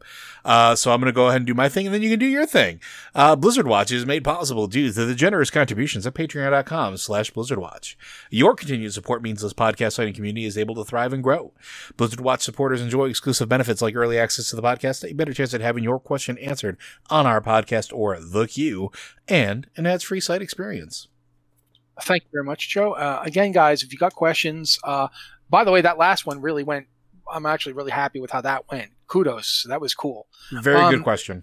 So I'm going to go ahead and do my thing, and then you can do your thing. Blizzard Watch is made possible due to the generous contributions at patreon.com/BlizzardWatch. Your continued support means this podcast fighting community is able to thrive and grow. Blizzard Watch supporters enjoy exclusive benefits like early access to the podcast, a better chance at having your question answered on our podcast or the queue, and an ads-free site experience. Thank you very much, Joe. Again, guys, if you got questions, by the way, that last one really went. I'm actually really happy with how that went. Kudos. That was cool. Very good question.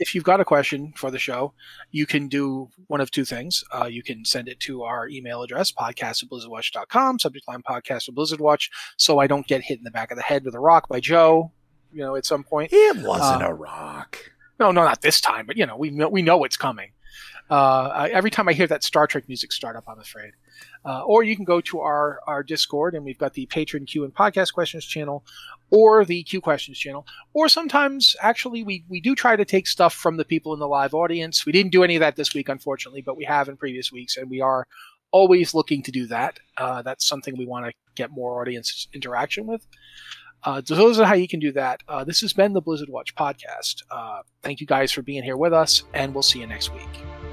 if you've got a question for the show, you can do one of two things. You can send it to our email address, podcast@blizzardwatch.com, subject line podcast@blizzardwatch, so I don't get hit in the back of the head with a rock by Joe, you know, at some point. It wasn't a rock. No, not this time, but, you know, we know it's coming. Every time I hear that Star Trek music start up, I'm afraid. Or you can go to our Discord, and we've got the Patron Q and Podcast Questions channel, or the Q Questions channel. Or sometimes, actually, we do try to take stuff from the people in the live audience. We didn't do any of that this week, unfortunately, but we have in previous weeks, and we are always looking to do that. That's something we want to get more audience interaction with. So those are how you can do that. This has been the Blizzard Watch Podcast. Thank you guys for being here with us, and we'll see you next week.